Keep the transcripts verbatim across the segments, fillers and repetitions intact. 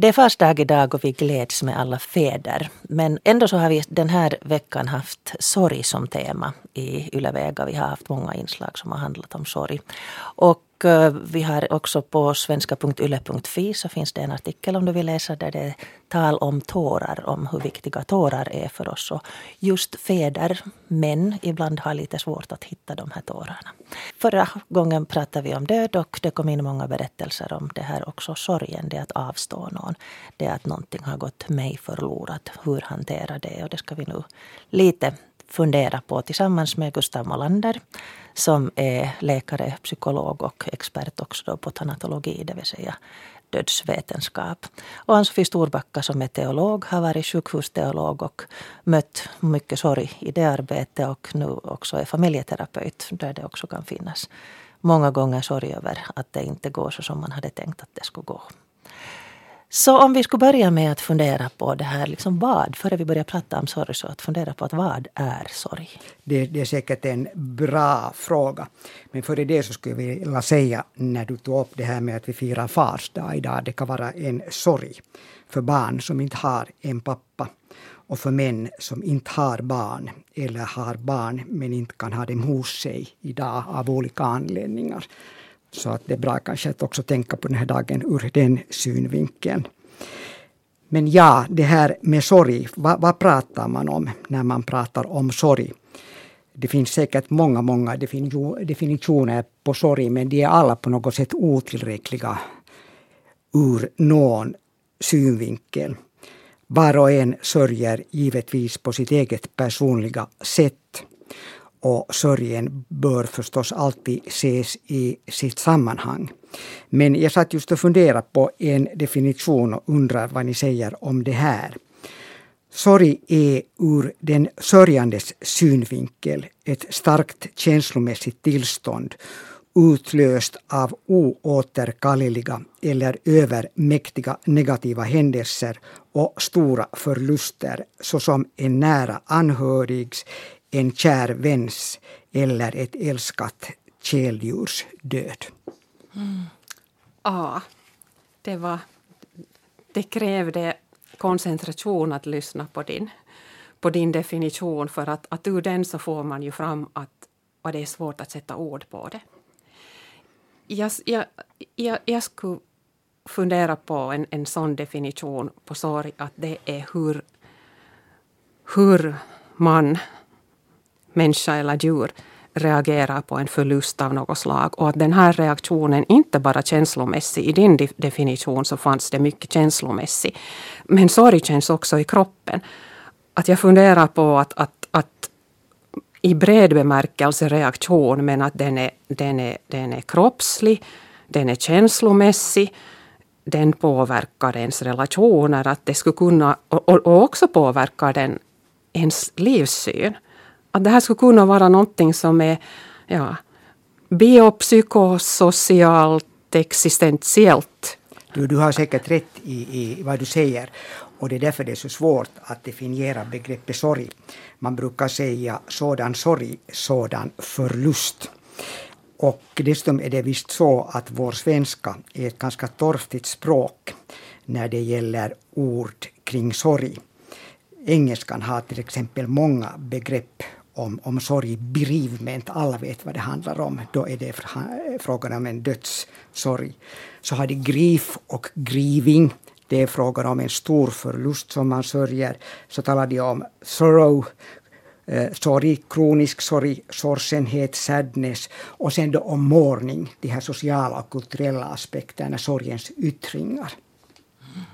Det är farsdag idag och vi gläds med alla fäder. Men ändå så har vi den här veckan haft sorg som tema i Yle Vega. Vi har haft många inslag som har handlat om sorg. Och vi har också på svenska punkt yle punkt fi så finns det en artikel om du vill läsa där det är tal om tårar, om hur viktiga tårar är för oss. Och just fäder, män, ibland har lite svårt att hitta de här tårarna. Förra gången pratade vi om död och det kom in många berättelser om det här också. Sorgen, det är att avstå någon, det är att någonting har gått mig förlorat, hur hanterar det? Och det ska vi nu lite fundera på tillsammans med Gustaf Molander som är läkare, psykolog och expert också då på tanatologi, det vill säga dödsvetenskap. Och Ann-Sofi Storbacka som är teolog, har varit sjukhusteolog och mött mycket sorg i det arbetet och nu också är familjeterapeut där det också kan finnas många gånger sorg över att det inte går så som man hade tänkt att det skulle gå. Så om vi skulle börja med att fundera på det här, liksom vad, före vi börjar prata om sorg, så att fundera på att vad är sorg? Det, det är säkert en bra fråga. Men före det så skulle jag vilja säga, när du tog upp det här med att vi firar farsdag idag, det kan vara en sorg för barn som inte har en pappa och för män som inte har barn eller har barn men inte kan ha dem hos sig idag av olika anledningar. Så att det är bra kanske att också tänka på den här dagen ur den synvinkeln. Men ja, det här med sorg, vad, vad pratar man om när man pratar om sorg? Det finns säkert många, många definitioner på sorg, men de är alla på något sätt otillräckliga ur någon synvinkel. Var och en sörjer givetvis på sitt eget personliga sätt. Och sorgen bör förstås alltid ses i sitt sammanhang. Men jag satt just och funderade på en definition och undrar vad ni säger om det här. Sorg är ur den sörjandes synvinkel ett starkt känslomässigt tillstånd utlöst av oåterkalleliga eller övermäktiga negativa händelser och stora förluster såsom en nära anhörigs, en kär väns eller ett älskat käldjurs död. Mm. Ja, det var det krävde koncentration att lyssna på din på din definition, för att att ur den så får man ju fram att och det är svårt att sätta ord på det. Jag jag jag, jag skulle fundera på en en sån definition på sorg, att det är hur hur man människa eller djur reagerar på en förlust av något slag. Och att den här reaktionen inte bara känslomässig. I din de- definition så fanns det mycket känslomässig. Men sorg känns också i kroppen. Att jag funderar på att, att, att i bred bemärkelse reaktion, men att den är, den är, den är kroppslig, den är känslomässig. Den påverkar ens relationer. Att det skulle kunna, och, och också påverkar den ens livssyn. Att det här skulle kunna vara någonting som är ja, biopsykosocialt, existentiellt. Du, du har säkert rätt i, i vad du säger. Och det är därför det är så svårt att definiera begreppet sorg. Man brukar säga sådan sorg, sådan förlust. Och dessutom är det visst så att vår svenska är ett ganska torftigt språk när det gäller ord kring sorg. Engelskan har till exempel många begrepp om, om sorg, bereavement, alla vet vad det handlar om. Då är det frågan om en dödssorg. Så har det grief och grieving, det är frågan om en stor förlust som man sörjer. Så talar de om sorrow, eh, sorg, kronisk sorg, sorgsenhet, sadness. Och sen då om mourning, de här sociala och kulturella aspekterna, sorgens yttringar. Mm.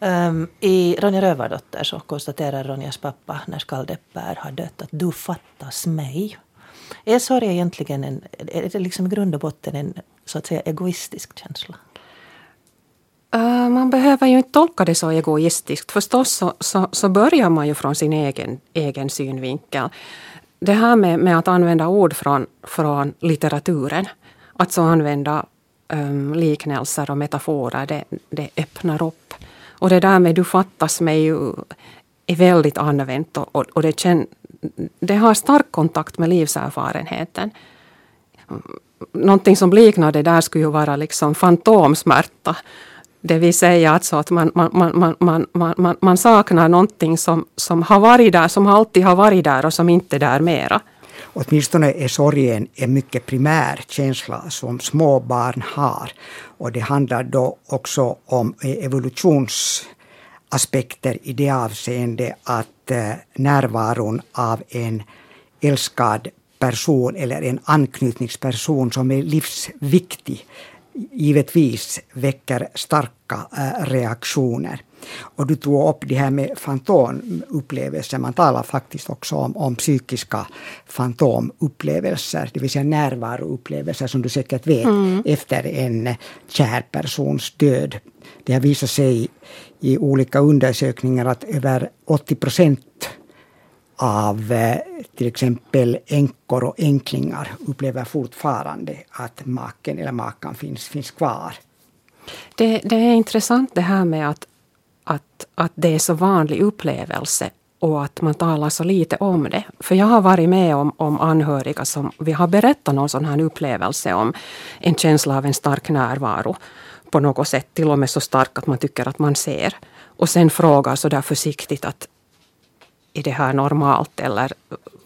Um, I Ronja Rövardotter så konstaterar Ronjas pappa när skaldet Per har dött att du fattas mig. Är sorg egentligen en, är det liksom i grund och botten en så att säga egoistisk känsla? Uh, man behöver ju inte tolka det så egoistiskt. Förstås så, så, så börjar man ju från sin egen, egen synvinkel. Det här med, med att använda ord från, från litteraturen, att så använda um, liknelser och metaforer, det, det öppnar upp. Och det där med du fattas mig ju är väldigt använt och, och det, känn, det har stark kontakt med livserfarenheten. Någonting som liknar det där skulle ju vara liksom fantomsmärta. Det vill säga alltså att man, man, man, man, man, man, man saknar någonting som, som har varit där, som alltid har varit där och som inte är där mera. Åtminstone är sorgen en mycket primär känsla som små barn har. Och det handlar då också om evolutionsaspekter i det avseende att närvaron av en älskad person eller en anknytningsperson som är livsviktig givetvis väcker starka äh, reaktioner. Och du tog upp det här med fantomupplevelser. Man talar faktiskt också om, om psykiska fantomupplevelser. Det vill säga närvaroupplevelser som du säkert vet mm. efter en kär persons död. Det har visat sig i olika undersökningar att över åttio procent av eh, till exempel änkor och änklingar upplever fortfarande att maken eller makan finns, finns kvar. Det, det är intressant det här med att, att, att det är så vanlig upplevelse och att man talar så lite om det. För jag har varit med om, om anhöriga som vi har berättat någon sån här upplevelse om en känsla av en stark närvaro på något sätt. Till och med så stark att man tycker att man ser. Och sen frågar så där försiktigt att är det här normalt eller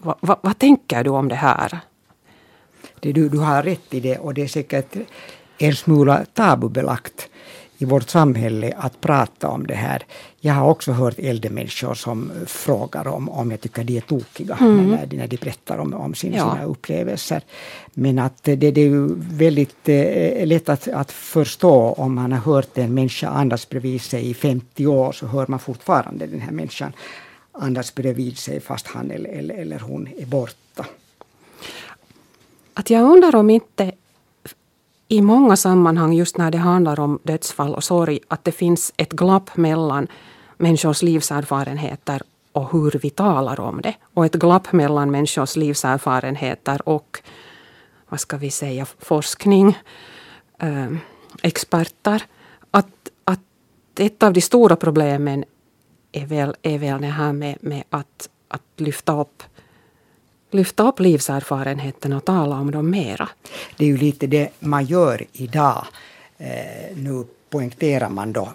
va, va, vad tänker du om det här? Det, du, du har rätt i det och det är säkert en smula tabubelagt i vårt samhälle att prata om det här. Jag har också hört äldre människor som frågar om, om jag tycker de är tokiga mm. när, när de berättar om, om sin, ja. sina upplevelser. Men att det, det är ju väldigt eh, lätt att, att förstå om man har hört en människa andas bredvid sig i femtio år så hör man fortfarande den här människan andas bredvid sig fast han eller, eller, eller hon är borta. Att jag undrar om inte i många sammanhang just när det handlar om dödsfall och sorg att det finns ett glapp mellan människors livserfarenheter och hur vi talar om det. Och ett glapp mellan människors livserfarenheter och vad ska vi säga, forskning, eh, experter. Att, att ett av de stora problemen är väl, är väl det här med, med att, att lyfta upp lyfta upp livserfarenheten och tala om dem mera. Det är ju lite det man gör idag. Eh, nu poängterar man då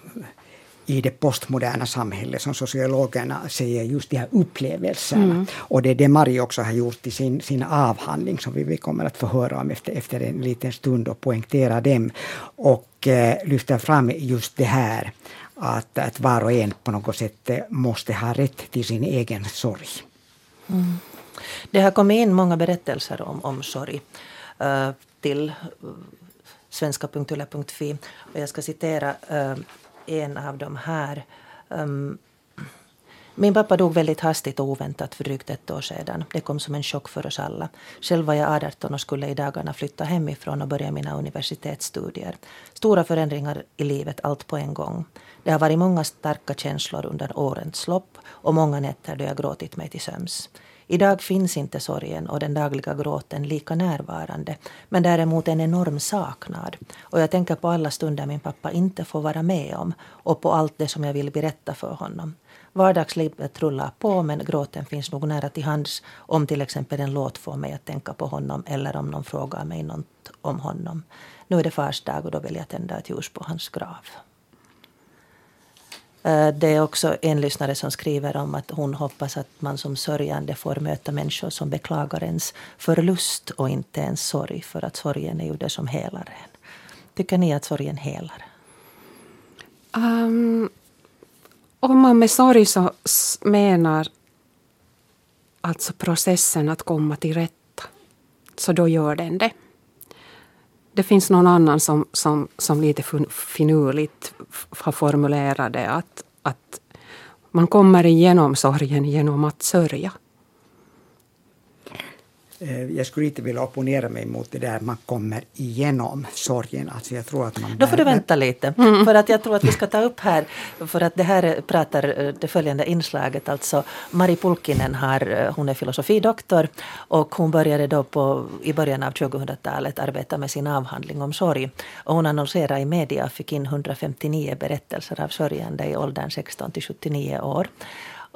i det postmoderna samhället som sociologerna säger just de här upplevelserna. Mm. Och det är det Mari också har gjort i sin, sin avhandling som vi, vi kommer att få höra om efter, efter en liten stund och poängtera dem. Och eh, lyfta fram just det här Att, att var och en på något sätt måste ha rätt till sin egen sorg. Mm. Det har kommit in många berättelser om, om sorg uh, till uh, svenska punkt yle punkt fi. Och jag ska citera uh, en av dem här. Um, Min pappa dog väldigt hastigt och oväntat för drygt ett år sedan. Det kom som en chock för oss alla. Själv var jag arton och skulle i dagarna flytta hemifrån och börja mina universitetsstudier. Stora förändringar i livet, allt på en gång. Det har varit många starka känslor under årens lopp och många nätter då jag gråtit mig till söms. Idag finns inte sorgen och den dagliga gråten lika närvarande, men däremot en enorm saknad. Och jag tänker på alla stunder min pappa inte får vara med om och på allt det som jag vill berätta för honom. Vardagslivet rullar på, men gråten finns nog nära till hands om till exempel en låt får mig att tänka på honom eller om någon frågar mig något om honom. Nu är det fars dag och då vill jag tända ett ljus på hans grav. Det är också en lyssnare som skriver om att hon hoppas att man som sörjande får möta människor som beklagar ens förlust och inte ens sorg, för att sorgen är ju det som helar en. Tycker ni att sorgen helar? Um, om man med sorg så menar alltså processen att komma till rätta, så då gör den det. Det finns någon annan som, som, som lite finurligt har formulerat det att, att man kommer igenom sorgen genom att sörja. Jag skulle inte vilja opponera mig mot det där man kommer igenom sorgen. Alltså jag tror att man Då får du vänta lite, mm. för att jag tror att vi ska ta upp här, för att det här pratar det följande inslaget. Alltså Mari Pulkkinen har, hon är filosofidoktor och hon började då på, i början av tjugohundratalet arbeta med sin avhandling om sorg. Och hon annonserade i media och fick in hundrafemtionio berättelser av sörjande i åldern sexton till sjuttionio år.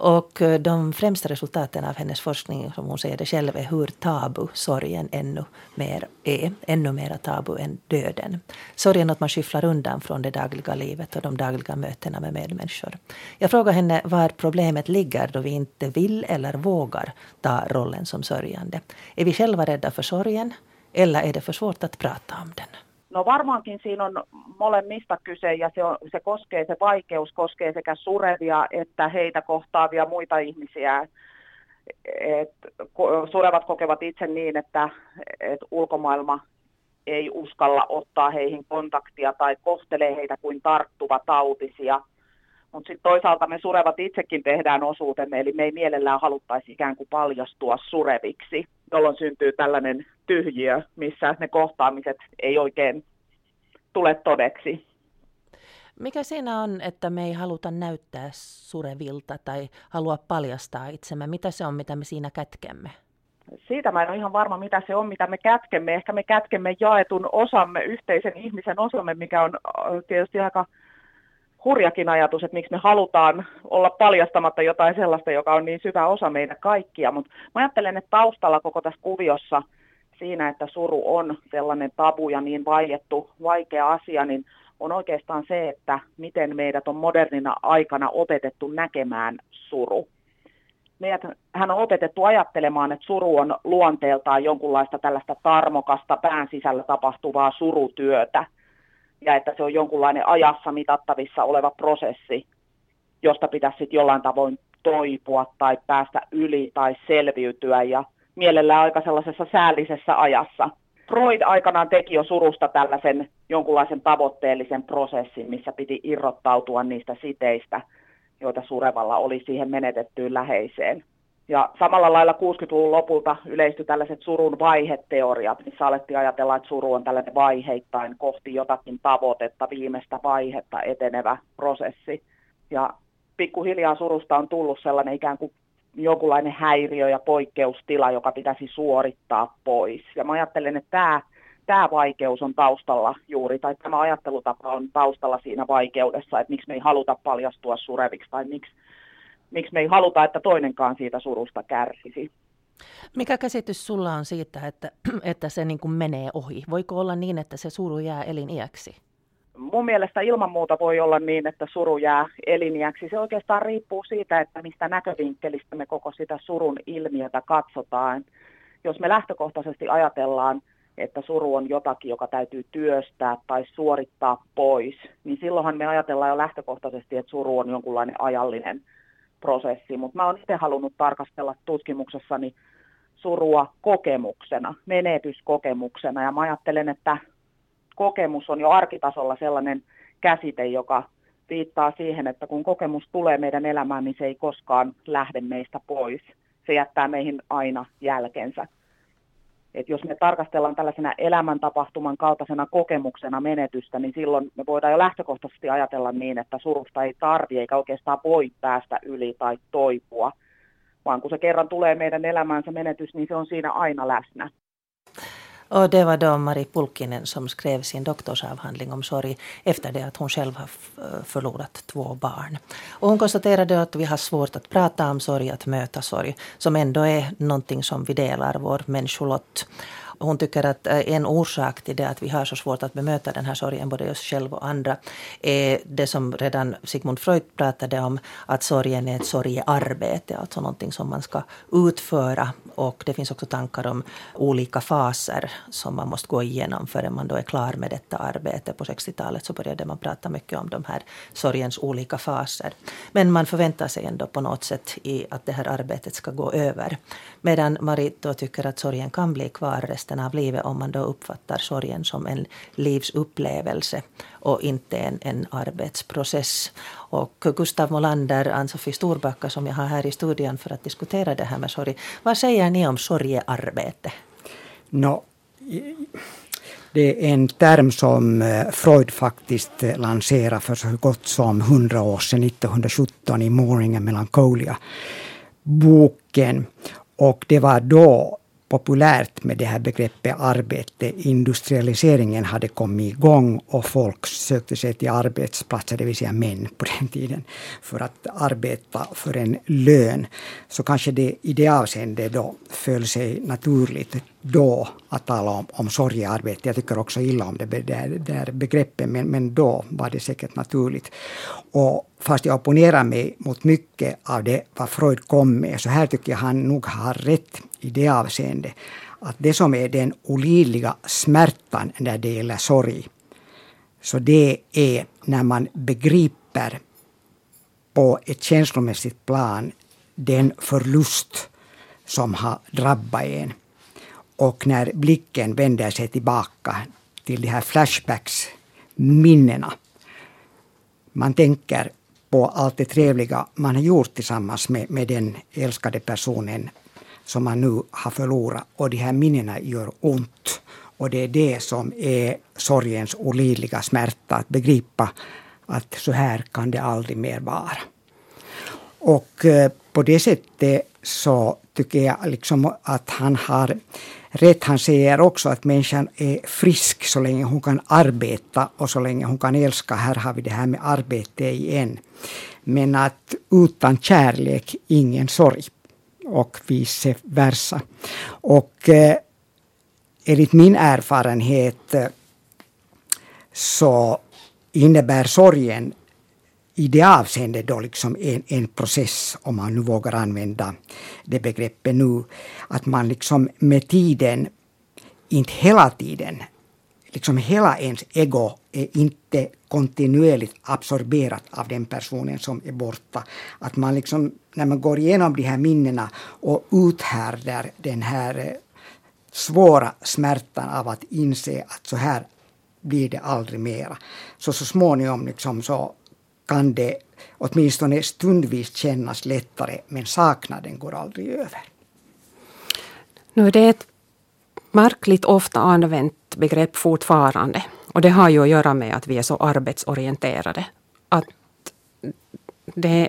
Och de främsta resultaten av hennes forskning, som hon säger det själv, är hur tabu sorgen ännu mer är. Ännu mer tabu än döden. Sorgen att man skyfflar undan från det dagliga livet och de dagliga mötena med medmänniskor. Jag frågar henne var problemet ligger då vi inte vill eller vågar ta rollen som sörjande. Är vi själva rädda för sorgen eller är det för svårt att prata om den? No varmaankin siinä on molemmista kyse ja se, on, se koskee, se vaikeus koskee sekä surevia että heitä kohtaavia muita ihmisiä. Et, surevat kokevat itse niin, että et ulkomaailma ei uskalla ottaa heihin kontaktia tai kohtelee heitä kuin tarttuvatautisia. Mutta sitten toisaalta me surevat itsekin tehdään osuutemme, eli me ei mielellään haluttaisi ikään kuin paljastua sureviksi, jolloin syntyy tällainen tyhjiö, missä ne kohtaamiset ei oikein tule todeksi. Mikä siinä on, että me ei haluta näyttää surevilta tai halua paljastaa itsemme? Mitä se on, mitä me siinä kätkemme? Siitä mä en ole ihan varma, mitä se on, mitä me kätkemme. Ehkä me kätkemme jaetun osamme, yhteisen ihmisen osamme, mikä on tietysti aika hurjakin ajatus, että miksi me halutaan olla paljastamatta jotain sellaista, joka on niin syvä osa meitä kaikkia. Mutta mä ajattelen, että taustalla koko tässä kuviossa siinä, että suru on sellainen tabu ja niin vaiettu, vaikea asia, niin on oikeastaan se, että miten meidät on modernina aikana opetettu näkemään suru. Meidät, hän on opetettu ajattelemaan, että suru on luonteeltaan jonkunlaista tällaista tarmokasta pään sisällä tapahtuvaa surutyötä. Ja että se on jonkunlainen ajassa mitattavissa oleva prosessi, josta pitäisi sitten jollain tavoin toipua tai päästä yli tai selviytyä ja mielellään aika sellaisessa säällisessä ajassa. Freud aikanaan teki jo surusta tällaisen jonkunlaisen tavoitteellisen prosessin, missä piti irrottautua niistä siteistä, joita surevalla oli siihen menetettyyn läheiseen. Ja samalla lailla kuusikymmentäluvun lopulta yleistyi tällaiset surun vaiheteoriat, missä alettiin ajatella, että suru on tällainen vaiheittain kohti jotakin tavoitetta, viimeistä vaihetta etenevä prosessi. Ja pikkuhiljaa surusta on tullut sellainen ikään kuin jonkunlainen häiriö ja poikkeustila, joka pitäisi suorittaa pois. Ja mä ajattelen, että tämä, tämä vaikeus on taustalla juuri, tai tämä ajattelutapa on taustalla siinä vaikeudessa, että miksi me ei haluta paljastua sureviksi tai miksi. Miksi me ei haluta, että toinenkaan siitä surusta kärsisi? Mikä käsitys sulla on siitä, että, että se niin kuin menee ohi? Voiko olla niin, että se suru jää eliniäksi? Mun mielestä ilman muuta voi olla niin, että suru jää eliniäksi. Se oikeastaan riippuu siitä, että mistä näkövinkkelistä me koko sitä surun ilmiötä katsotaan. Jos me lähtökohtaisesti ajatellaan, että suru on jotakin, joka täytyy työstää tai suorittaa pois, niin silloinhan me ajatellaan jo lähtökohtaisesti, että suru on jonkunlainen ajallinen prosessi, mutta mä oon itse halunnut tarkastella tutkimuksessani surua kokemuksena, menetyskokemuksena, ja mä ajattelen, että kokemus on jo arkitasolla sellainen käsite, joka viittaa siihen, että kun kokemus tulee meidän elämään, niin se ei koskaan lähde meistä pois. Se jättää meihin aina jälkensä. Et jos me tarkastellaan tällaisena elämäntapahtuman kaltaisena kokemuksena menetystä, niin silloin me voidaan jo lähtökohtaisesti ajatella niin, että surusta ei tarvitse eikä oikeastaan voi päästä yli tai toipua, vaan kun se kerran tulee meidän elämään se menetys, niin se on siinä aina läsnä. Och det var då Mari Pulkkinen som skrev sin doktorsavhandling om sorg efter det att hon själv har förlorat två barn. Och hon konstaterade att vi har svårt att prata om sorg, att möta sorg, som ändå är någonting som vi delar, vår människolott. Hon tycker att en orsak till det att vi har så svårt att bemöta den här sorgen, både oss själva och andra, är det som redan Sigmund Freud pratade om, att sorgen är ett sorgearbete, alltså någonting som man ska utföra. Och det finns också tankar om olika faser som man måste gå igenom förrän man då är klar med detta arbete. På sextiotalet så började man prata mycket om de här sorgens olika faser. Men man förväntar sig ändå på något sätt i att det här arbetet ska gå över. Medan Mari då tycker att sorgen kan bli kvar resten av livet om man då uppfattar sorgen som en livsupplevelse och inte en, en arbetsprocess. Och Gustaf Molander, Ann-Sofi Storbacka som jag har här i studion för att diskutera det här med sorg. Vad säger ni om sorgearbete? No, det är en term som Freud faktiskt lanserade för så gott som hundra år sedan, nittonhundrasjutton, i Mourning and Melancholia-boken. Och det var då populärt med det här begreppet arbete. Industrialiseringen hade kommit igång och folk sökte sig till arbetsplatser, det vill säga män på den tiden, för att arbeta för en lön. Så kanske det i det avseendet då föll sig naturligt då att tala om, om sorgearbete. Jag tycker också illa om det där, där begreppet, men, men då var det säkert naturligt. Och fast jag opponerar mig mot mycket av det vad Freud kom med, så här tycker jag han nog har rätt i det avseende. Att det som är den olidliga smärtan när det gäller sorg, så det är när man begriper på ett känslomässigt plan den förlust som har drabbat en. Och när blicken vänder sig tillbaka till de här flashbacks-minnena. Man tänker på allt det trevliga man har gjort tillsammans med, med den älskade personen som man nu har förlorat. Och de här minnena gör ont. Och det är det som är sorgens olidliga smärta. Att begripa att så här kan det aldrig mer vara. Och eh, på det sättet så tycker jag liksom att han har rätt. Han säger också att människan är frisk så länge hon kan arbeta och så länge hon kan älska. Här har vi det här med arbete igen. Men att utan kärlek ingen sorg och vice versa. Och eh, enligt min erfarenhet så innebär sorgen i det avseendet då liksom en, en process, om man nu vågar använda det begreppet nu, att man liksom med tiden, inte hela tiden, liksom hela ens ego är inte kontinuerligt absorberat av den personen som är borta. Att man liksom, när man går igenom de här minnena och uthärdar den här svåra smärtan av att inse att så här blir det aldrig mera. Så så småningom liksom så kan det åtminstone stundvis kännas lättare, men saknaden går aldrig över. Nu är det ett märkligt ofta använt begrepp fortfarande. Och det har ju att göra med att vi är så arbetsorienterade. Att det,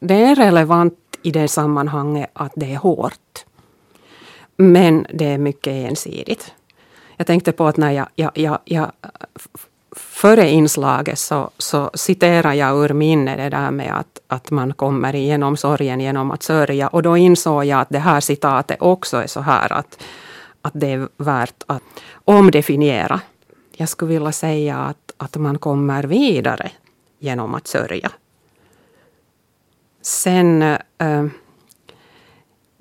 det är relevant i det sammanhanget att det är hårt. Men det är mycket ensidigt. Jag tänkte på att när jag... jag, jag, jag före inslaget så, så citerar jag ur minne det där med att, att man kommer igenom sorgen genom att sörja. Och då insåg jag att det här citatet också är så här att, att det är värt att omdefiniera. Jag skulle vilja säga att, att man kommer vidare genom att sörja. Sen, äh,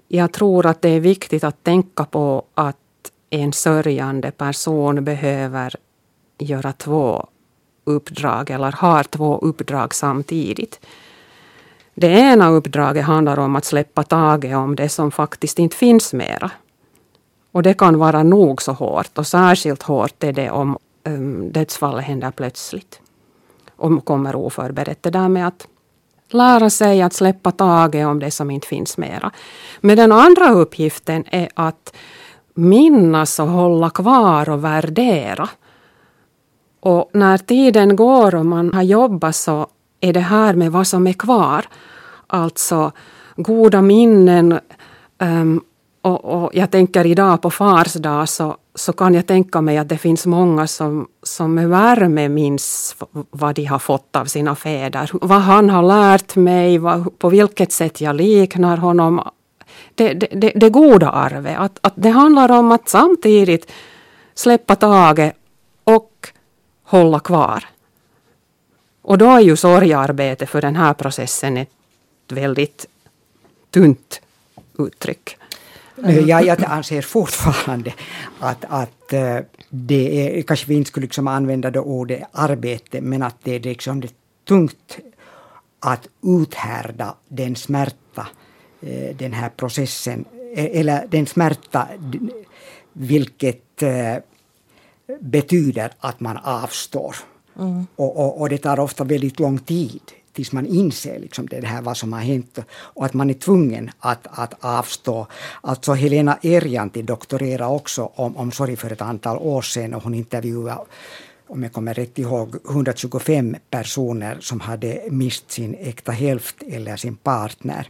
jag tror att det är viktigt att tänka på att en sörjande person behöver göra två uppdrag eller har två uppdrag samtidigt. Det ena uppdraget handlar om att släppa taget om det som faktiskt inte finns mera. Och det kan vara nog så hårt, och särskilt hårt är det om um, dödsfallet händer plötsligt. Om kommer oförberett. Det där med att lära sig att släppa taget om det som inte finns mera. Men den andra uppgiften är att minnas och hålla kvar och värdera. Och när tiden går och man har jobbat så är det här med vad som är kvar. Alltså goda minnen. Um, och, och jag tänker idag på fars dag så, så kan jag tänka mig att det finns många som, som med värme minns vad de har fått av sina fäder. Vad han har lärt mig, vad, på vilket sätt jag liknar honom. Det, det, det, det goda arvet. Att, att det handlar om att samtidigt släppa taget och hålla kvar. Och då är ju sorgarbete för den här processen ett väldigt tunt uttryck. Mm. Jag, jag anser fortfarande att, att det är, kanske vi inte skulle liksom använda det ordet arbete, men att det är liksom det tungt att uthärda den smärta, den här processen, eller den smärta vilket betyder att man avstår. Mm. Och, och, och det tar ofta väldigt lång tid tills man inser liksom det här vad som har hänt och att man är tvungen att, att avstå. Alltså Helena Erjanti doktorerade också om, om sorg för ett antal år sedan och hon intervjuade om jag kommer rätt ihåg, hundratjugofem personer som hade mist sin äkta hälft eller sin partner.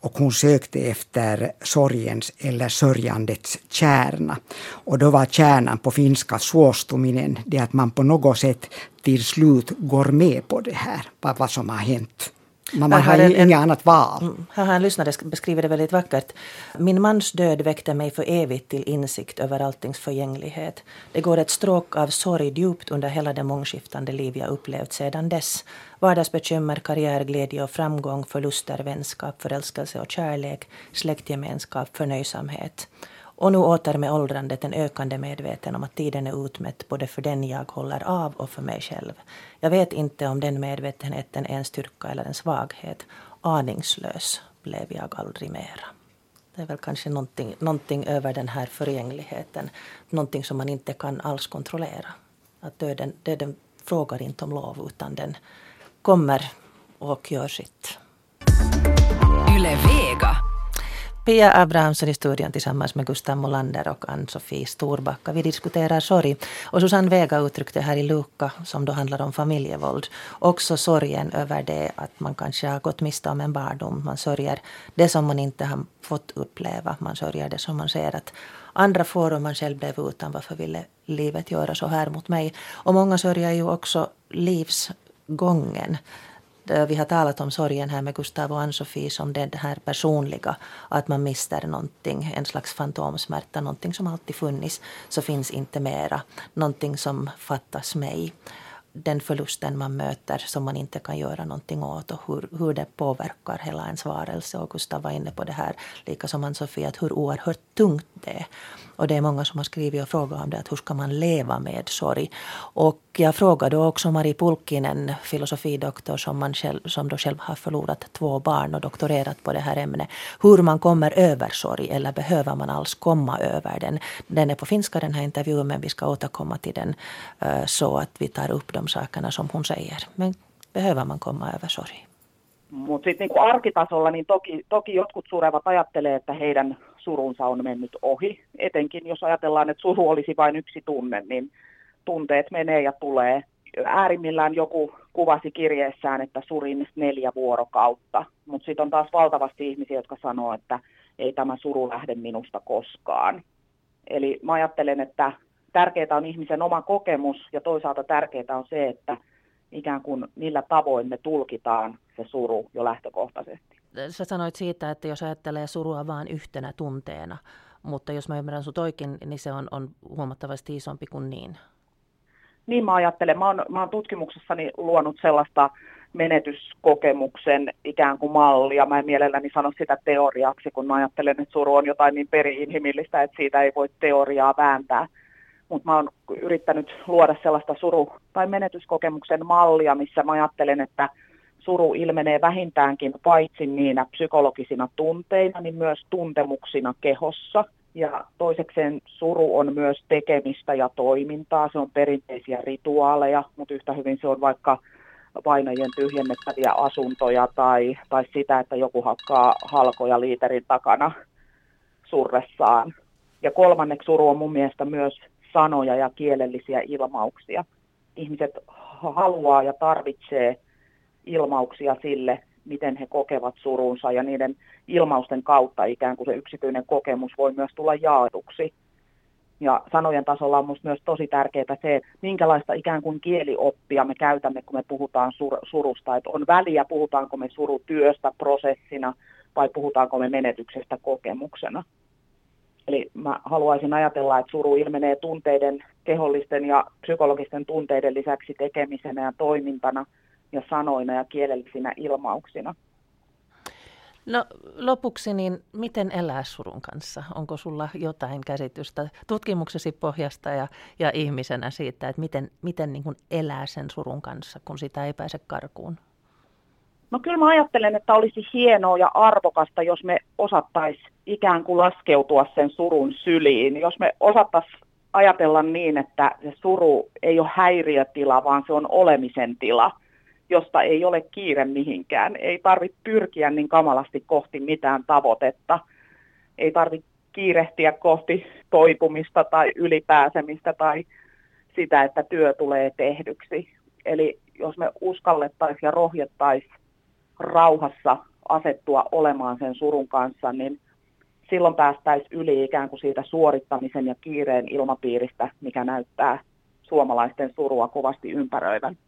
Och hon sökte efter sorgens eller sörjandets kärna. Och då var kärnan på finska suostuminen, det att man på något sätt till slut går med på det här, vad som har hänt. Man här har en, inget annat val. Här har en lyssnare beskriver det väldigt vackert. Min mans död väckte mig för evigt till insikt över alltings förgänglighet. Det går ett stråk av sorg djupt under hela det mångskiftande liv jag upplevt sedan dess. Vardagsbekymmer, karriär, glädje och framgång, förluster, vänskap, förälskelse och kärlek, släktgemenskap, förnöjsamhet. Och nu åter med åldrandet en ökande medveten om att tiden är utmätt både för den jag håller av och för mig själv. Jag vet inte om den medvetenheten är en styrka eller en svaghet. Aningslös blev jag aldrig mer. Det är väl kanske någonting, någonting över den här förgängligheten. Någonting som man inte kan alls kontrollera. Att döden, döden frågar inte om lov utan den kommer och gör sitt. Yle Vega. Pia Abrahamsson i studion tillsammans med Gustaf Molander och Ann-Sofi Storbacka. Vi diskuterar sorg. Och Susanne Vega uttryckte här i Luka, som då handlar om familjevåld, också sorgen över det att man kanske har gått miste om en barndom. Man sörjer det som man inte har fått uppleva. Man sörjer det som man ser att andra får och man själv blev utan. Varför ville livet göra så här mot mig? Och många sörjer ju också livsgången. Vi har talat om sorgen här med Gustaf och Ann-Sofi som den här personliga, att man mister någonting, en slags fantomsmärta, någonting som alltid funnits så finns inte mera, någonting som fattas mig. Den förlusten man möter som man inte kan göra någonting åt och hur, hur det påverkar hela ens varelse. Och Gustaf var inne på det här, lika som Ann-Sofi, att hur oerhört tungt det är. Och det är många som har skrivit och frågat om det, att hur ska man leva med sorg? Och jag frågade också Mari Pulkkinen, filosofidoktor som, man själv, som då själv har förlorat två barn och doktorerat på det här ämnet. Hur man kommer över sorg eller behöver man alls komma över den? Den är på finska den här intervjun, men vi ska återkomma till den så att vi tar upp de sakerna som hon säger. Men behöver man komma över sorg? Mutta sitten niinku arkitasolla niin toki, toki jotkut surevat ajattelee, että heidän surunsa on mennyt ohi. Etenkin jos ajatellaan, että suru olisi vain yksi tunne, niin tunteet menee ja tulee. Äärimmillään joku kuvasi kirjeessään, että surin neljä vuorokautta. Mutta sitten on taas valtavasti ihmisiä, jotka sanoo, että ei tämä suru lähde minusta koskaan. Eli mä ajattelen, että tärkeää on ihmisen oma kokemus ja toisaalta tärkeää on se, että ikään kuin millä tavoin me tulkitaan se suru jo lähtökohtaisesti. Sä sanoit siitä, että jos ajattelee surua vain yhtenä tunteena, mutta jos mä ymmärrän sut oikein, niin se on, on huomattavasti isompi kuin niin. Niin mä ajattelen. Mä oon, mä oon tutkimuksessani luonut sellaista menetyskokemuksen ikään kuin mallia. Mä en mielelläni sano sitä teoriaksi, kun mä ajattelen, että suru on jotain niin peri-inhimillistä, että siitä ei voi teoriaa vääntää. Mutta mä oon yrittänyt luoda sellaista suru- tai menetyskokemuksen mallia, missä mä ajattelen, että suru ilmenee vähintäänkin paitsi niinä psykologisina tunteina, niin myös tuntemuksina kehossa. Ja toisekseen suru on myös tekemistä ja toimintaa. Se on perinteisiä rituaaleja, mutta yhtä hyvin se on vaikka vainajien tyhjennettäviä asuntoja tai, tai sitä, että joku hakkaa halkoja liiterin takana surressaan. Ja kolmanneksi suru on mun mielestä myös sanoja ja kielellisiä ilmauksia. Ihmiset haluaa ja tarvitsee ilmauksia sille, miten he kokevat surunsa, ja niiden ilmausten kautta ikään kuin se yksityinen kokemus voi myös tulla jaetuksi. Ja sanojen tasolla on musta myös tosi tärkeää se, että minkälaista ikään kuin kielioppia me käytämme, kun me puhutaan sur- surusta. Että on väliä, puhutaanko me surutyöstä prosessina vai puhutaanko me menetyksestä kokemuksena. Eli mä haluaisin ajatella, että suru ilmenee tunteiden, kehollisten ja psykologisten tunteiden lisäksi tekemisenä ja toimintana ja sanoina ja kielellisinä ilmauksina. No lopuksi, niin miten elää surun kanssa? Onko sulla jotain käsitystä tutkimuksesi pohjasta ja, ja ihmisenä siitä, että miten, miten niin kuin elää sen surun kanssa, kun sitä ei pääse karkuun? No kyllä mä ajattelen, että olisi hienoa ja arvokasta, jos me osattaisiin ikään kuin laskeutua sen surun syliin. Jos me osattaisiin ajatella niin, että se suru ei ole häiriötila, vaan se on olemisen tila, josta ei ole kiire mihinkään. Ei tarvitse pyrkiä niin kamalasti kohti mitään tavoitetta. Ei tarvitse kiirehtiä kohti toipumista tai ylipääsemistä tai sitä, että työ tulee tehdyksi. Eli jos me uskallettaisiin ja rohjettaisiin rauhassa asettua olemaan sen surun kanssa, niin silloin päästäisiin yli ikään kuin siitä suorittamisen ja kiireen ilmapiiristä, mikä näyttää suomalaisten surua kovasti ympäröivän.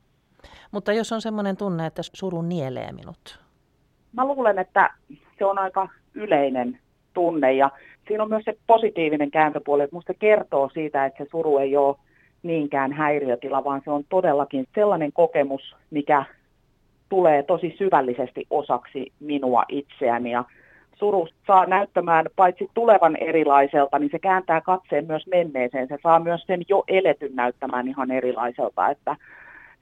Mutta jos on semmoinen tunne, että suru nielee minut? Mä luulen, että se on aika yleinen tunne ja siinä on myös se positiivinen kääntöpuoli, että musta kertoo siitä, että se suru ei ole niinkään häiriötila, vaan se on todellakin sellainen kokemus, mikä tulee tosi syvällisesti osaksi minua itseäni ja suru saa näyttämään paitsi tulevan erilaiselta, niin se kääntää katseen myös menneeseen. Se saa myös sen jo eletyn näyttämään ihan erilaiselta, että,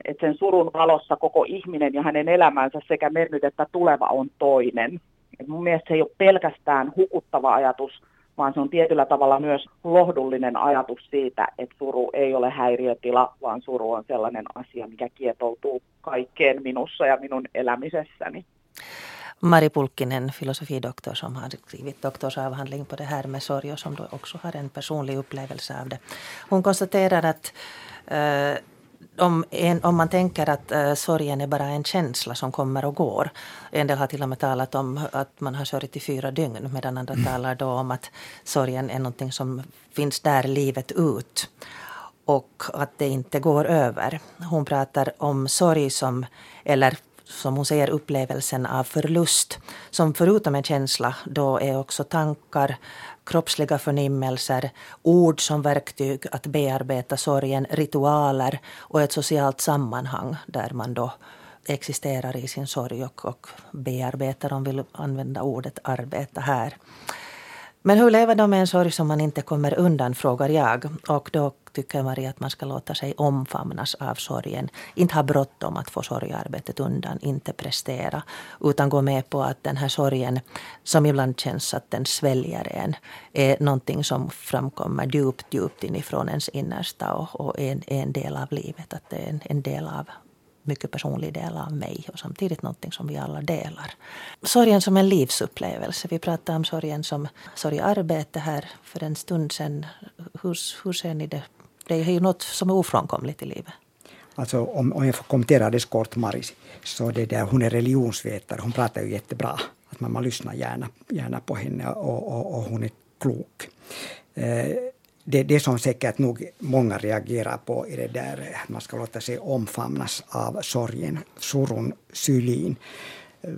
että sen surun valossa koko ihminen ja hänen elämänsä sekä mennyt että tuleva on toinen. Et mun mielestä se ei ole pelkästään hukuttava ajatus, vaan se on tietyllä tavalla myös lohdullinen ajatus siitä, että suru ei ole häiriötila, vaan suru on sellainen asia, mikä kietoutuu kaikkeen minussa ja minun elämisessäni. Mari Pulkkinen, filosofidoktor som har skrivit doktorsavhandling på det här med sorg och som då också har en personlig upplevelse av det. Hon konstaterar att eh, om, en, om man tänker att eh, sorgen är bara en känsla som kommer och går. En del har till och med talat om att man har sörjt i fyra dygn medan andra mm. talar då om att sorgen är någonting som finns där livet ut och att det inte går över. Hon pratar om sorg som, eller som hon säger, upplevelsen av förlust som förutom en känsla då är också tankar, kroppsliga förnimmelser, ord som verktyg att bearbeta sorgen, ritualer och ett socialt sammanhang där man då existerar i sin sorg och, och bearbetar, om vill använda ordet arbeta här. Men hur lever de med en sorg som man inte kommer undan, frågar jag. Och då tycker Maria att man ska låta sig omfamnas av sorgen. Inte ha bråttom att få sorgearbetet undan, inte prestera. Utan gå med på att den här sorgen, som ibland känns att den sväljer en, är någonting som framkommer djupt, djupt inifrån ens innersta och, och är en, en del av livet. Att det är en, en del av, mycket personlig del av mig och samtidigt någonting som vi alla delar. Sorgen som en livsupplevelse. Vi pratade om sorgen som sorgarbete här för en stund sedan. Hur, hur ser ni det? Det är ju något som är ofrånkomligt i livet. Alltså om, om jag får kommentera det kort, Maris, så det där, hon är religionsvetare. Hon pratar ju jättebra. Att man, man lyssnar gärna, gärna på henne och, och, och hon är klok. Eh, Det, det som säkert nog många reagerar på är det där att man ska låta sig omfamnas av sorgen, surun, sylin.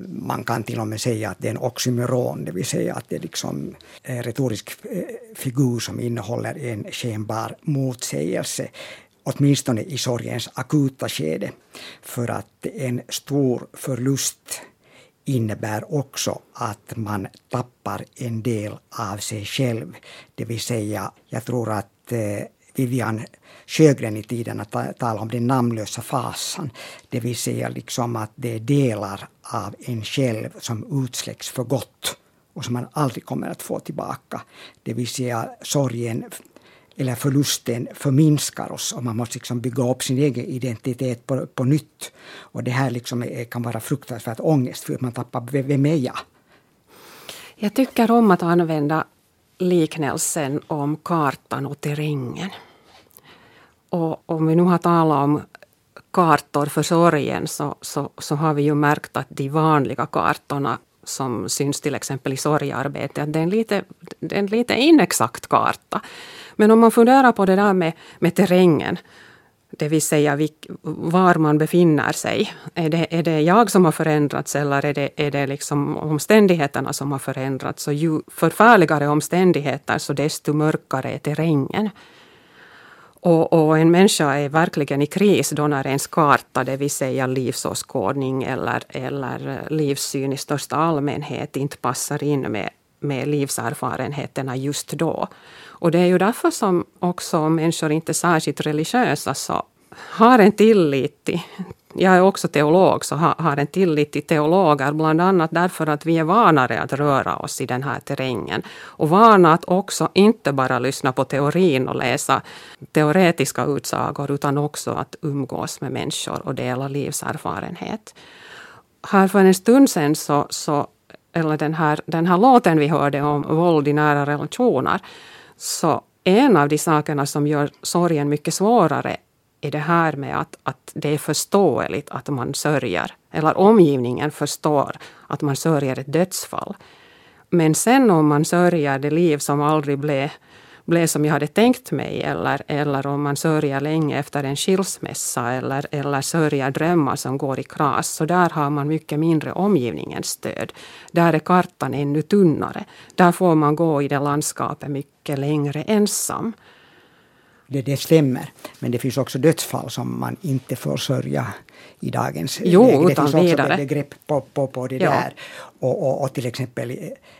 Man kan till och med säga att det är en oxymoron, det vill säga att det är liksom en retorisk figur som innehåller en skenbar motsägelse. Åtminstone i sorgens akuta skede, för att en stor förlust innebär också att man tappar en del av sig själv. Det vill säga, jag tror att Vivian Sjögren i tiden talar om den namnlösa fasen. Det vill säga liksom att det är delar av en själv som utsläcks för gott och som man aldrig kommer att få tillbaka. Det vill säga sorgen eller förlusten förminskar oss och man måste liksom bygga upp sin egen identitet på, på nytt. Och det här liksom är, kan vara fruktansvärt ångest för att man tappar vem är jag. Jag tycker om att använda liknelsen om kartan och terrängen. Och om vi nu har talat om kartor för sorgen så, så, så har vi ju märkt att de vanliga kartorna som syns till exempel i sorgearbete, att det är en lite, en lite inexakt karta. Men om man funderar på det där med, med terrängen, det vill säga vilk, var man befinner sig. Är det, är det jag som har förändrats eller är det, är det liksom omständigheterna som har förändrats? Så ju förfärligare omständigheter så desto mörkare är terrängen. Och, och en människa är verkligen i kris då när ens karta, det vill säga livsåskådning eller, eller livssyn i största allmänhet inte passar in med, med livserfarenheterna just då. Och det är ju därför som också människor inte är särskilt religiösa så har en tillit till, jag är också teolog så har, har en tillit till teologer bland annat därför att vi är vanare att röra oss i den här terrängen. Och vana att också inte bara lyssna på teorin och läsa teoretiska utsagor utan också att umgås med människor och dela livserfarenhet. Här för en stund sedan så, så eller den här, den här låten vi hörde om våld i nära relationer så en av de sakerna som gör sorgen mycket svårare är det här med att, att det är förståeligt att man sörjer. Eller omgivningen förstår att man sörjer ett dödsfall. Men sen om man sörjer det liv som aldrig blev, blev som jag hade tänkt mig. Eller, eller om man sörjer länge efter en skilsmässa. Eller, eller sörjer drömmar som går i kras. Så där har man mycket mindre omgivningens stöd. Där är kartan ännu tunnare. Där får man gå i det landskapet mycket längre ensam. Det, det stämmer, men det finns också dödsfall som man inte får sörja i dagens jo, läge. Det finns också vidare. Begrepp på, på, på det ja. där. Och, och, och till exempel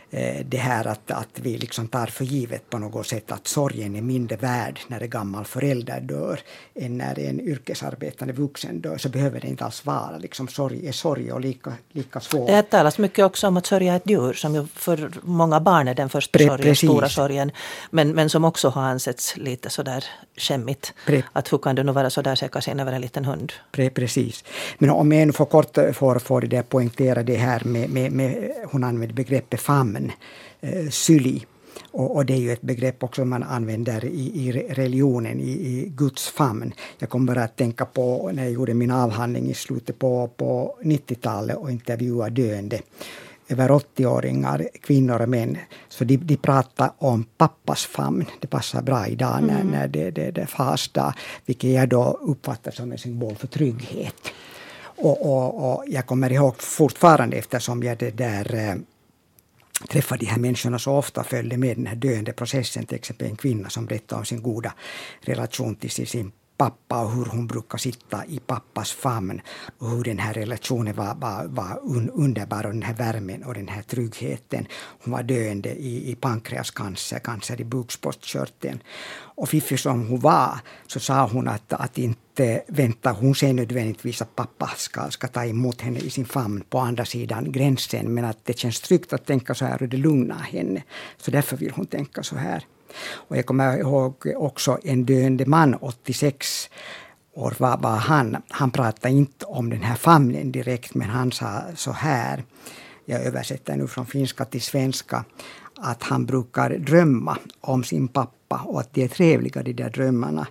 eh, det här att, att vi liksom tar för givet på något sätt att sorgen är mindre värd när en gammal förälder dör än när en yrkesarbetande vuxen dör. Så behöver det inte alls vara. Liksom, sorg är sorg och lika, lika svår. Det talas mycket också om att sörja ett djur som ju för många barn är den första Pre- sorgen, precis. stora sorgen. Men, men som också har ansetts lite sådär skämmigt. Pre- att hur kan du nog vara sådär säkert sen över en liten hund? Pre- precis. Men om jag får kort får, får det poängtera det här med, med, med hon använder begreppet famn, eh, syli. Och, och det är ju ett begrepp också man använder i, i religionen, i, i Guds famn. Jag kommer bara att tänka på när jag gjorde min avhandling i slutet på, på nittiotalet och intervjuade döende. Över åttioåringar, kvinnor och män. Så de, de pratar om pappas famn. Det passar bra idag när, mm. när det, det, det fastar. Vilket jag då uppfattar som en symbol för trygghet. Och, och, och jag kommer ihåg fortfarande eftersom jag det där, äh, träffade de här människorna så ofta följde med den här döende processen. Till exempel en kvinna som berättade om sin goda relation till sin pappa och hur hon brukar sitta i pappas famn. Och hur den här relationen var, var, var un, underbar och den här värmen och den här tryggheten. Hon var döende i, i pankreascancer, cancer i bukspottkörteln. Och fiffi som hon var så sa hon att, att inte vänta, hon säger nödvändigtvis att pappa ska, ska ta emot henne i sin famn på andra sidan gränsen. Men att det känns tryggt att tänka så här och det lugnar henne. Så därför vill hon tänka så här. Och jag kommer ihåg också en döende man, åttiosex år var, var han. Han pratade inte om den här famnen direkt men han sa så här. Jag översätter nu från finska till svenska. Att han brukar drömma om sin pappa och att det är trevliga de där drömmarna.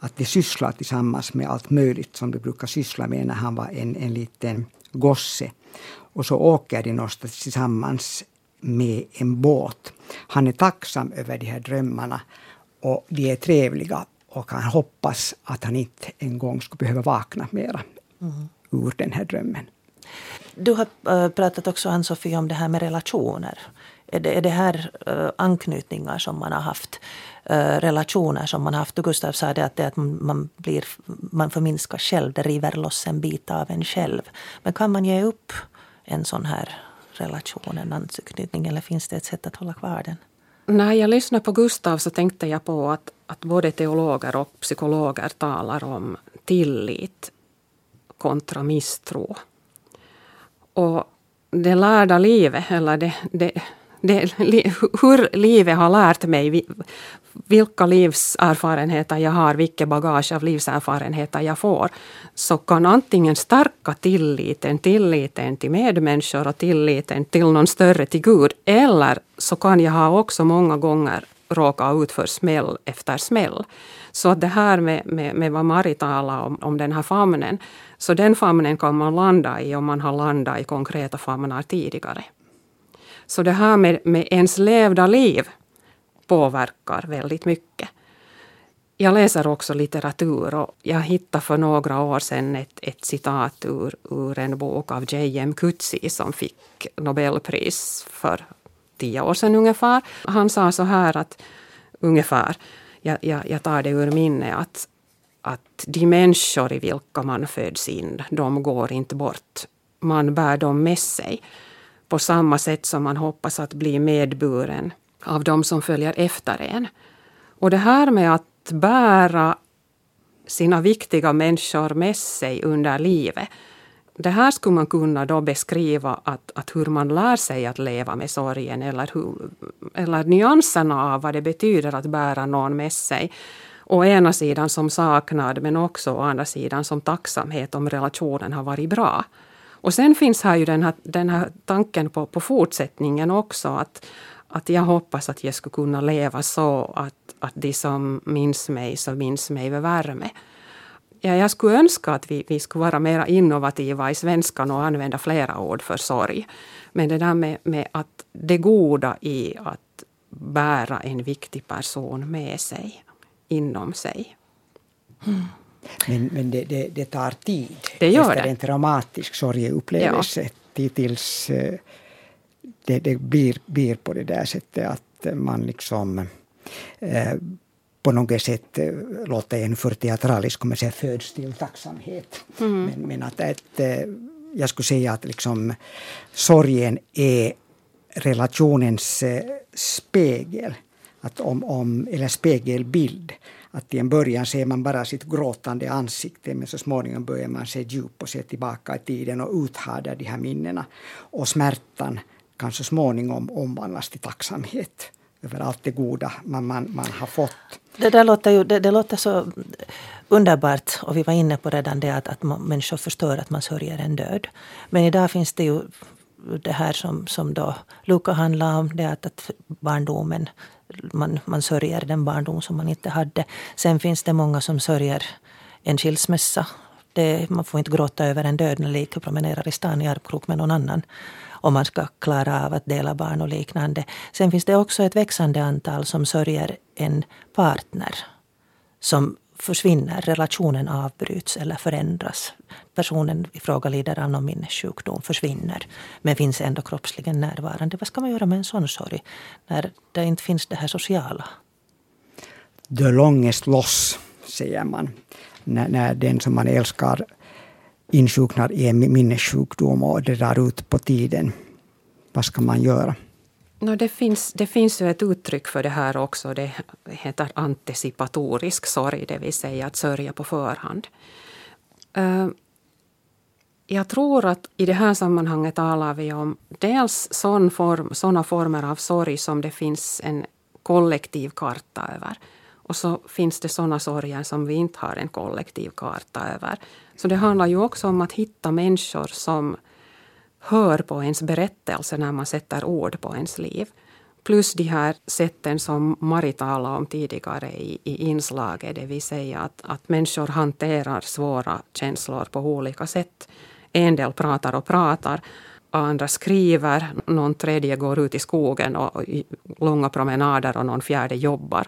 Att de sysslar tillsammans med allt möjligt som de brukar syssla med när han var en, en liten gosse. Och så åker de någonstans tillsammans med en båt. Han är tacksam över de här drömmarna och de är trevliga. Och han hoppas att han inte en gång ska behöva vakna mera mm. ur den här drömmen. Du har pratat också, Ann-Sofi, om det här med relationer. Är det, är det här uh, anknytningar som man har haft, uh, relationer som man har haft? Och Gustaf sa det att, det att man, blir, man förminskar själv, det river loss en bit av en själv. Men kan man ge upp en sån här relation, en anknytning, eller finns det ett sätt att hålla kvar den? När jag lyssnade på Gustaf så tänkte jag på att, att både teologer och psykologer talar om tillit kontra misstro. Och det lärda livet, eller det... det Det, li, hur livet har lärt mig, vilka livserfarenheter jag har, vilka bagage av livserfarenheter jag får, så kan antingen stärka tilliten, tilliten till medmänniskor och tilliten till någon större, till Gud, eller så kan jag ha också många gånger råka ut för smäll efter smäll. Så att det här med, med, med vad Mari talar om, om den här famnen, så den famnen kan man landa i om man har landat i konkreta famnar tidigare. Så det här med, med ens levda liv påverkar väldigt mycket. Jag läser också litteratur och jag hittade för några år sedan ett, ett citat ur, ur en bok av J M Kutzi som fick Nobelpris för tio år sedan ungefär. Han sa så här att, ungefär, jag, jag, jag tar det ur minne, att, att de människor i vilka man föds in, de går inte bort. Man bär dem med sig. På samma sätt som man hoppas att bli medburen av de som följer efter en. Och det här med att bära sina viktiga människor med sig under livet. Det här skulle man kunna då beskriva att, att hur man lär sig att leva med sorgen. Eller, hur, eller nyanserna av vad det betyder att bära någon med sig. Å ena sidan som saknad men också å andra sidan som tacksamhet om relationen har varit bra. Och sen finns här ju den här, den här tanken på, på fortsättningen också, att, att jag hoppas att jag skulle kunna leva så att, att de som minns mig så minns mig med värme. Ja, jag skulle önska att vi, vi skulle vara mer innovativa i svenskan och använda flera ord för sorg. Men det där med, med att det goda i att bära en viktig person med sig, inom sig. Mm. Men, men det, det, det tar tid. Det gör det. Det är en dramatisk sorgeupplevelse ja. tills det, det blir, blir på det där sättet att man liksom äh, på något sätt låter en för teatralisk kommer säga föds till tacksamhet. Mm. Men, men att, att jag skulle säga att liksom, sorgen är relationens spegel. Att om, om, eller spegelbild. Att i en början ser man bara sitt gråtande ansikte, men så småningom börjar man se djup och se tillbaka i tiden och uthärda de här minnena. Och smärtan kan så småningom omvandlas till tacksamhet över allt det goda man, man, man har fått. Det där låter ju, det, det låter så underbart, och vi var inne på redan det att, att människor förstår att man sörjer en död. Men idag finns det ju det här som, som då Luca handlar om, det att, att barndomen, man, man sörjer den barndom som man inte hade. Sen finns det många som sörjer en skilsmässa. Det, man får inte gråta över en död när lika promenerar i stan i armkrok med någon annan. Om man ska klara av att dela barn och liknande. Sen finns det också ett växande antal som sörjer en partner som försvinner, relationen avbryts eller förändras. Personen i fråga lider av någon minnessjukdom, försvinner, men finns ändå kroppsligen närvarande. Vad ska man göra med en sån sorg när det inte finns det här sociala? The longest loss, säger man. När, när den som man älskar insjuknar i en minnessjukdom och det drar ut på tiden. Vad ska man göra? No, det, finns, det finns ju ett uttryck för det här också. Det heter anticipatorisk sorg, det vill säga att sörja på förhand. Jag tror att i det här sammanhanget talar vi om dels sån form, såna former av sorg som det finns en kollektiv karta över. Och så finns det såna sorger som vi inte har en kollektiv karta över. Så det handlar ju också om att hitta människor som hör på ens berättelse när man sätter ord på ens liv. Plus de här sätten som Mari talade om tidigare i, i inslaget. Det vill säga att, att människor hanterar svåra känslor på olika sätt. En del pratar och pratar. Andra skriver. Någon tredje går ut i skogen och, och långa promenader, och någon fjärde jobbar.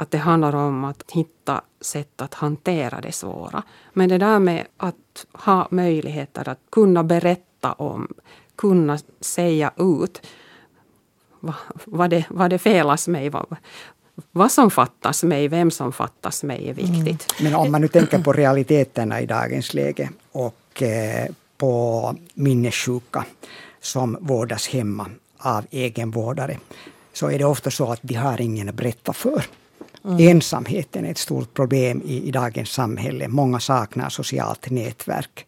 Att det handlar om att hitta sätt att hantera det svåra. Men det där med att ha möjligheter att kunna berätta om, kunna säga ut vad, vad, det, vad det felas mig, vad, vad som fattas mig, vem som fattas mig är viktigt. Mm. Men om man nu tänker på realiteterna i dagens läge och eh, på minnessjuka som vårdas hemma av egenvårdare, så är det ofta så att de har ingen att berätta för. Mm. Ensamheten är ett stort problem i, i dagens samhälle. Många saknar socialt nätverk.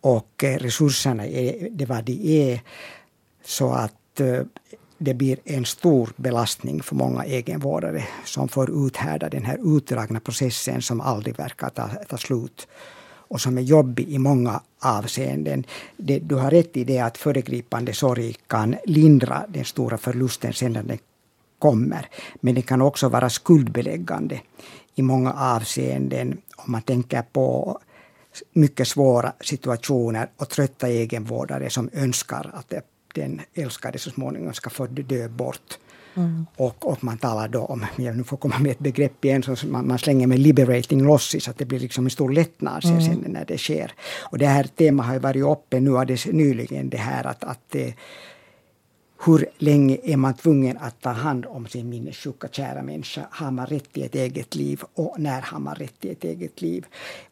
Och eh, resurserna är det vad de är. Så att eh, det blir en stor belastning för många egenvårdare som får uthärda den här utdragna processen som aldrig verkar ta, ta slut. Och som är jobbig i många avseenden. Det, du har rätt i det att föregripande sorg kan lindra den stora förlusten sen när den kommer. Men det kan också vara skuldbeläggande i många avseenden om man tänker på mycket svåra situationer och trötta egenvårdare som önskar att den älskade så småningom ska få dö bort. Mm. Och, och man talar då om, jag nu får komma med ett begrepp igen, så man, man slänger med liberating losses, att det blir liksom en stor lättnad mm. sen när det sker. Och det här temat har ju varit uppe nu alldeles nyligen, det här att, att hur länge är man tvungen att ta hand om sin minnessjuka kära människa? Har man rätt till ett eget liv? Och när har man rätt till ett eget liv?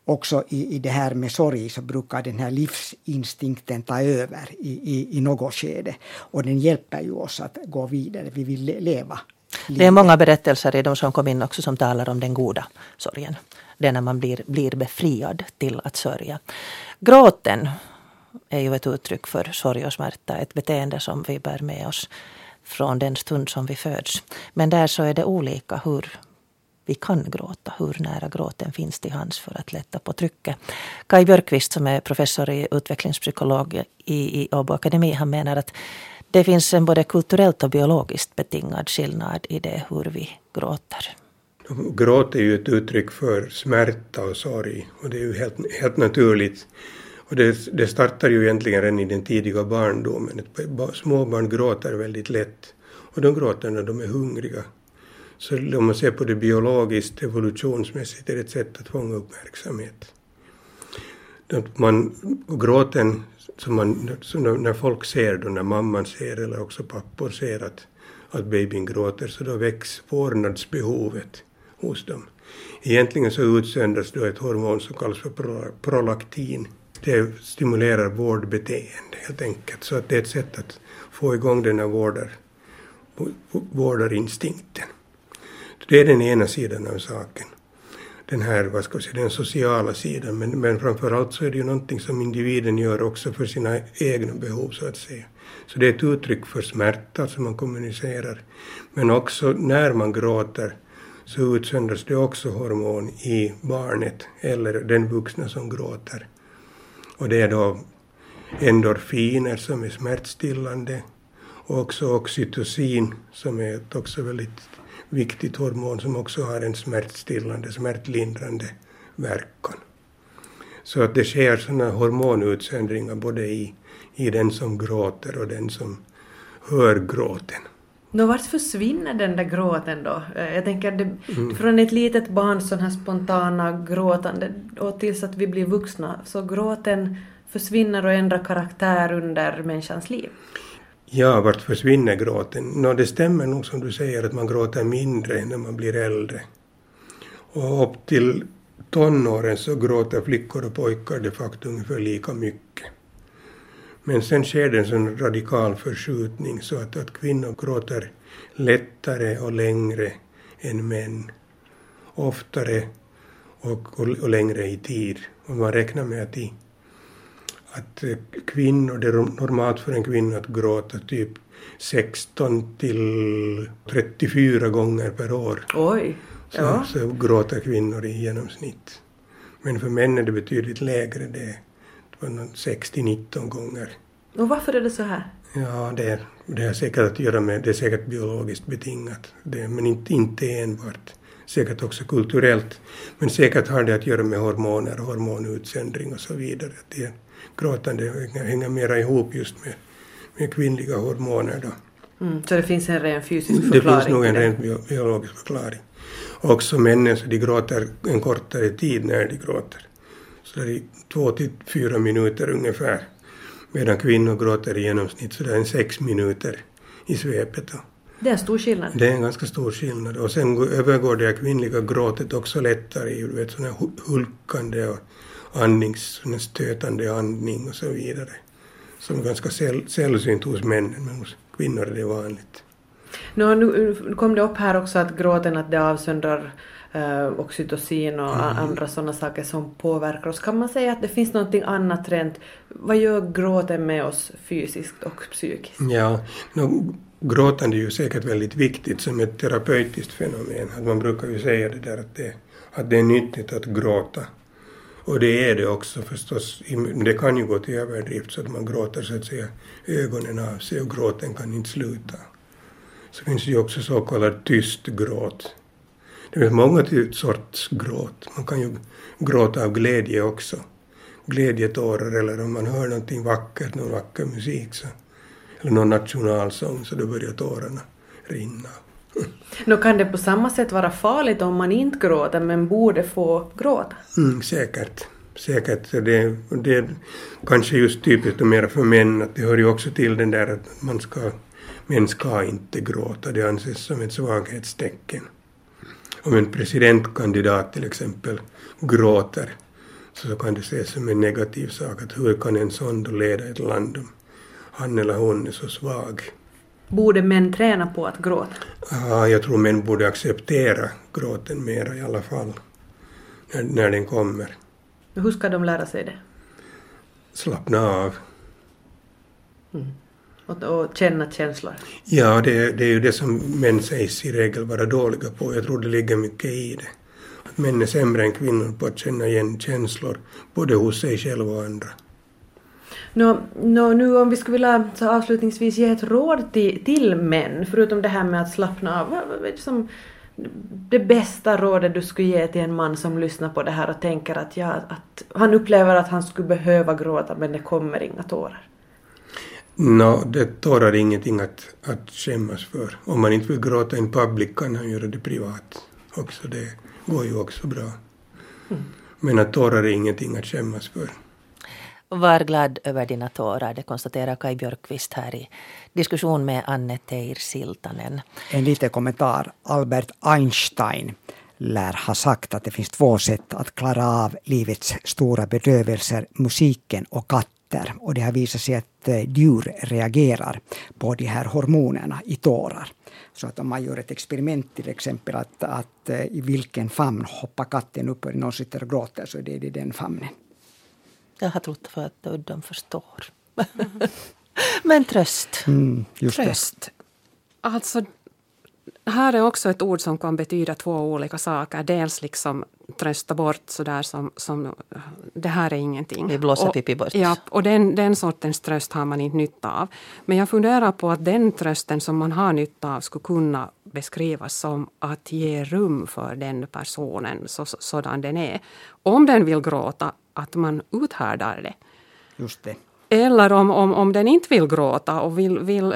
Också i, i det här med sorg så brukar den här livsinstinkten ta över i, i, i något skede. Och den hjälper ju oss att gå vidare. Vi vill le- leva. Livet. Det är många berättelser i de som kom in också som talar om den goda sorgen. Det är när man blir, blir befriad till att sörja. Gråten är ju ett uttryck för sorg och smärta, ett beteende som vi bär med oss från den stund som vi föds. Men där så är det olika hur vi kan gråta, hur nära gråten finns till hands för att lätta på trycket. Kai Björkvist, som är professor i utvecklingspsykolog i, i Åbo Akademi, han menar att Det finns en både kulturellt och biologiskt betingad skillnad i det hur vi gråter. Gråt är ju ett uttryck för smärta och sorg, och det är ju helt, helt naturligt. Och det, det startar ju egentligen redan i den tidiga barndomen. Småbarn gråter väldigt lätt, och de gråter när de är hungriga. Så om man ser på det biologiskt, evolutionsmässigt, är det ett sätt att fånga uppmärksamhet. Man, gråten, som man, som när folk ser, då, när mamman ser eller också pappor ser att, att babyn gråter, så då väcks vårdnadsbehovet hos dem. Egentligen så utsöndras då ett hormon som kallas för prolaktin. Det stimulerar vårdbeteende helt enkelt, så att det är ett sätt att få igång den här vårdar, vårdarinstinkten. Det är den ena sidan av saken. Den här, vad ska jag säga, den sociala sidan. Men, men framförallt så är det ju någonting som individen gör också för sina egna behov, så att säga. Så det är ett uttryck för smärta som man kommunicerar. Men också när man gråter så utsöndras det också hormon i barnet eller den vuxna som gråter. Och det är då endorfiner som är smärtstillande, och också oxytocin som är också väldigt viktigt hormon som också har en smärtstillande, smärtlindrande verkan. Så att det sker sådana hormonutsändringar både i, i den som gråter och den som hör gråten. Nå, vart försvinner den där gråten då? Jag tänker det, mm. från ett litet barn sån här spontana gråtande och tills att vi blir vuxna, så gråten försvinner och ändrar karaktär under människans liv. Ja, vart försvinner gråten? Nå, det stämmer nog som du säger att man gråter mindre när man blir äldre. Och upp till tonåren så gråter flickor och pojkar de facto ungefär lika mycket. Men sen sker det en sån radikal förskjutning så att, att kvinnor gråter lättare och längre än män. Oftare och, och, och längre i tid. Och man räknar med att i Att kvinnor, det är normalt för en kvinna att gråta typ sexton till trettiofyra gånger per år. Oj, så, ja. så gråter kvinnor i genomsnitt. Men för män är det betydligt lägre, det var sextio till nitton gånger. Och varför är det så här? Ja, det, det är säkert att göra med, det är säkert biologiskt betingat. Det, men inte, inte enbart. Säkert också kulturellt. Men säkert har det att göra med hormoner, hormonutsändring och så vidare. Det gråtande hänger mera ihop just med, med kvinnliga hormoner då. Mm, så det finns en ren fysisk förklaring? Det finns nog en ren biologisk förklaring. Också männen, så de gråter en kortare tid när de gråter. Så det är två till fyra minuter ungefär. Medan kvinnor gråter i genomsnitt så det är en sex minuter i svepet då. Det är en stor skillnad. Det är en ganska stor skillnad. Och sen övergår det kvinnliga gråtet också lättare i, du vet, sådana här hulkande och andnings, en stötande andning och så vidare. Som är ganska säll, sällsynt hos männen, men hos kvinnor är det vanligt. Nu, nu kom det upp här också att gråten, att det avsöndrar eh, oxytocin och mm. andra sådana saker som påverkar oss. Kan man säga att det finns någonting annat rent? Vad gör gråten med oss fysiskt och psykiskt? Ja, no, gråtande är ju säkert väldigt viktigt som ett terapeutiskt fenomen. Att man brukar ju säga det där att det, att det är nyttigt att gråta. Och det är det också förstås, det kan ju gå till överdrift så att man gråter så att säga ögonen av sig och gråten kan inte sluta. Så finns det ju också så kallad tyst gråt. Det finns många sorts gråt, man kan ju gråta av glädje också. Glädjetårar, eller om man hör någonting vackert, någon vacker musik så, eller någon nationalsång, så då börjar tårarna rinna. Nå, kan det på samma sätt vara farligt om man inte gråter men borde få gråta? Mm, säkert. Säkert. Det, det är kanske just typiskt och mer för män att det hör ju också till den där att man ska, män ska inte gråta. Det anses som ett svaghetstecken. Om en presidentkandidat till exempel gråter så kan det ses som en negativ sak. Att hur kan en sån då leda ett land om han eller hon är så svag? Borde män träna på att gråta? Ja, jag tror män borde acceptera gråten mer i alla fall. När, när den kommer. Hur ska de lära sig det? Slappna av. Mm. Och, och känna känslor? Ja, det, det är ju det som män sägs i regel vara dåliga på. Jag tror det ligger mycket i det. Att män är sämre än kvinnor på att känna igen känslor. Både hos sig själva och andra. No, no, nu om vi skulle vilja så avslutningsvis ge ett råd till, till män, förutom det här med att slappna av, liksom, det bästa rådet du skulle ge till en man som lyssnar på det här och tänker att, ja, att han upplever att han skulle behöva gråta men det kommer inga tårar. No, det tårar är ingenting att, att skämmas för. Om man inte vill gråta in public kan han göra det privat också, det går ju också bra. Mm. Men att tårar är ingenting att skämmas för. Var glad över dina tårar, det konstaterar Kai Björkvist här i diskussion med Anne Teir Siltanen. En liten kommentar. Albert Einstein lär ha sagt att det finns två sätt att klara av livets stora bedövelser, musiken och katter. Och det har visat sig att djur reagerar på de här hormonerna i tårar. Så att om man gör ett experiment till exempel att, att i vilken famn hoppar katten upp och någon sitter och gråter, så det är det den famnen. Jag har trott för att udden förstår. Mm. Men tröst. Mm, just tröst. Det. Alltså, här är också ett ord som kan betyda två olika saker. Dels liksom trösta bort sådär som, som det här är ingenting. Vi blåser pipi bort. Ja, och den, den sortens tröst har man inte nytta av. Men jag funderar på att den trösten som man har nytta av skulle kunna beskrivas som att ge rum för den personen så, så, sådan den är. Om den vill gråta, att man uthärdar det. Just det. Eller om, om, om den inte vill gråta och vill, vill,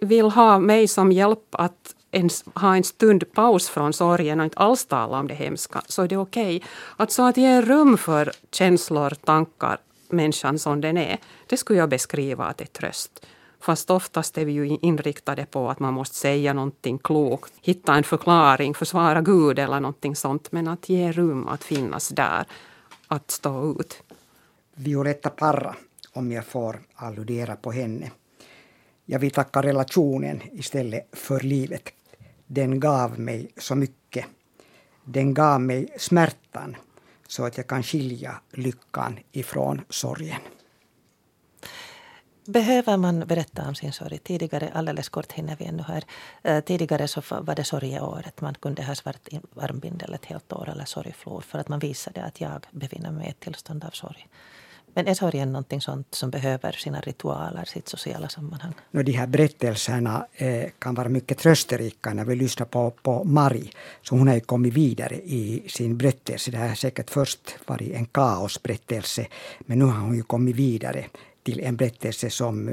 vill ha mig som hjälp att en, ha en stund paus från sorgen och inte alls tala om det hemska, så är det okej. Okay. Att så att ge rum för känslor, tankar, människan som den är, det skulle jag beskriva att det är tröst. Fast oftast är vi ju inriktade på att man måste säga någonting klokt, hitta en förklaring, försvara Gud eller någonting sånt. Men att ge rum, att finnas där, att stå ut. Violetta Parra, om jag får alludera på henne. Jag vill tacka relationen istället för livet. Den gav mig så mycket. Den gav mig smärtan så att jag kan skilja lyckan ifrån sorgen. Behöver man berätta om sin sorg? Tidigare, alldeles kort hinner vi ännu här. Eh, tidigare så var det sorgeåret. Man kunde ha svart armbindel ett helt år eller sorgflor för att man visade att jag befinner mig i ett tillstånd av sorg. Men är sorgen någonting sånt som behöver sina ritualer, sitt sociala sammanhang? No, de här berättelserna eh, kan vara mycket trösterika när vi lyssnar på, på Mari. Så hon har ju kommit vidare i sin berättelse. Det här har säkert först varit en kaosberättelse, men nu har hon ju kommit vidare till en berättelse som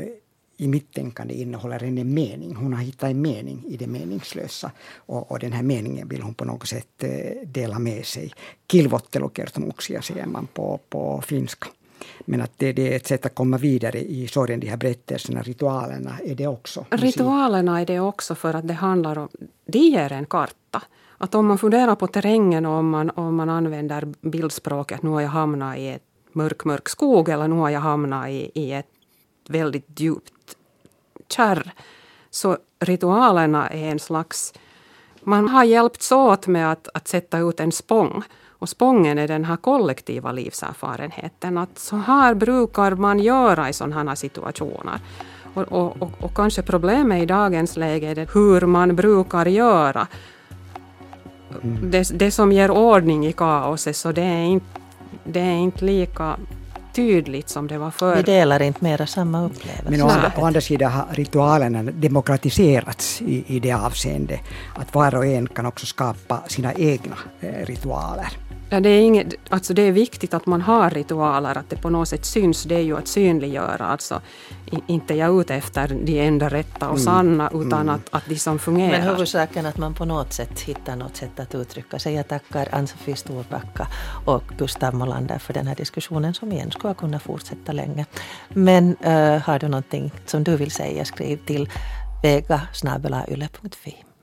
i mitt tänkande innehåller en mening. Hon har hittat en mening i det meningslösa. Och, och den här meningen vill hon på något sätt dela med sig. Kilvottelukertomuksia säger man på, på finska. Men att det, det är ett sätt att komma vidare i sorgen, de här berättelserna. Ritualerna är det också. Ritualerna är det också för att det handlar om, det ger en karta. Att om man funderar på terrängen och om man, om man använder bildspråket, nu har jag hamnat i ett mörk, mörk skog, eller nu har jag hamnat i, i ett väldigt djupt kärr. Så ritualerna är en slags, man har hjälpts åt med att, att sätta ut en spång. Och spången är den här kollektiva livserfarenheten. Att så här brukar man göra i sådana här situationer. Och, och, och, och kanske problemet i dagens läge är det hur man brukar göra. Mm. Det, det som ger ordning i kaoset, så det är inte Det är inte lika tydligt som det var förr. Vi delar inte mera samma upplevelse. Men å andra, å andra sidan har ritualerna demokratiserats i, i det avseende. Att var och en kan också skapa sina egna eh, ritualer. Ja, det är inget, alltså det är viktigt att man har ritualer, att det på något sätt syns. Det är ju att synliggöra. Alltså, inte jag ute efter de enda rätta och sanna, mm. utan att, att de som fungerar. Men huvudsaken att man på något sätt hittar något sätt att uttrycka sig. Jag tackar Ann-Sofi Storbacka och Gustaf Molander för den här diskussionen som igen skulle kunna fortsätta länge. Men äh, har du någonting som du vill säga, skriv till vega snabel-a yle punkt fi.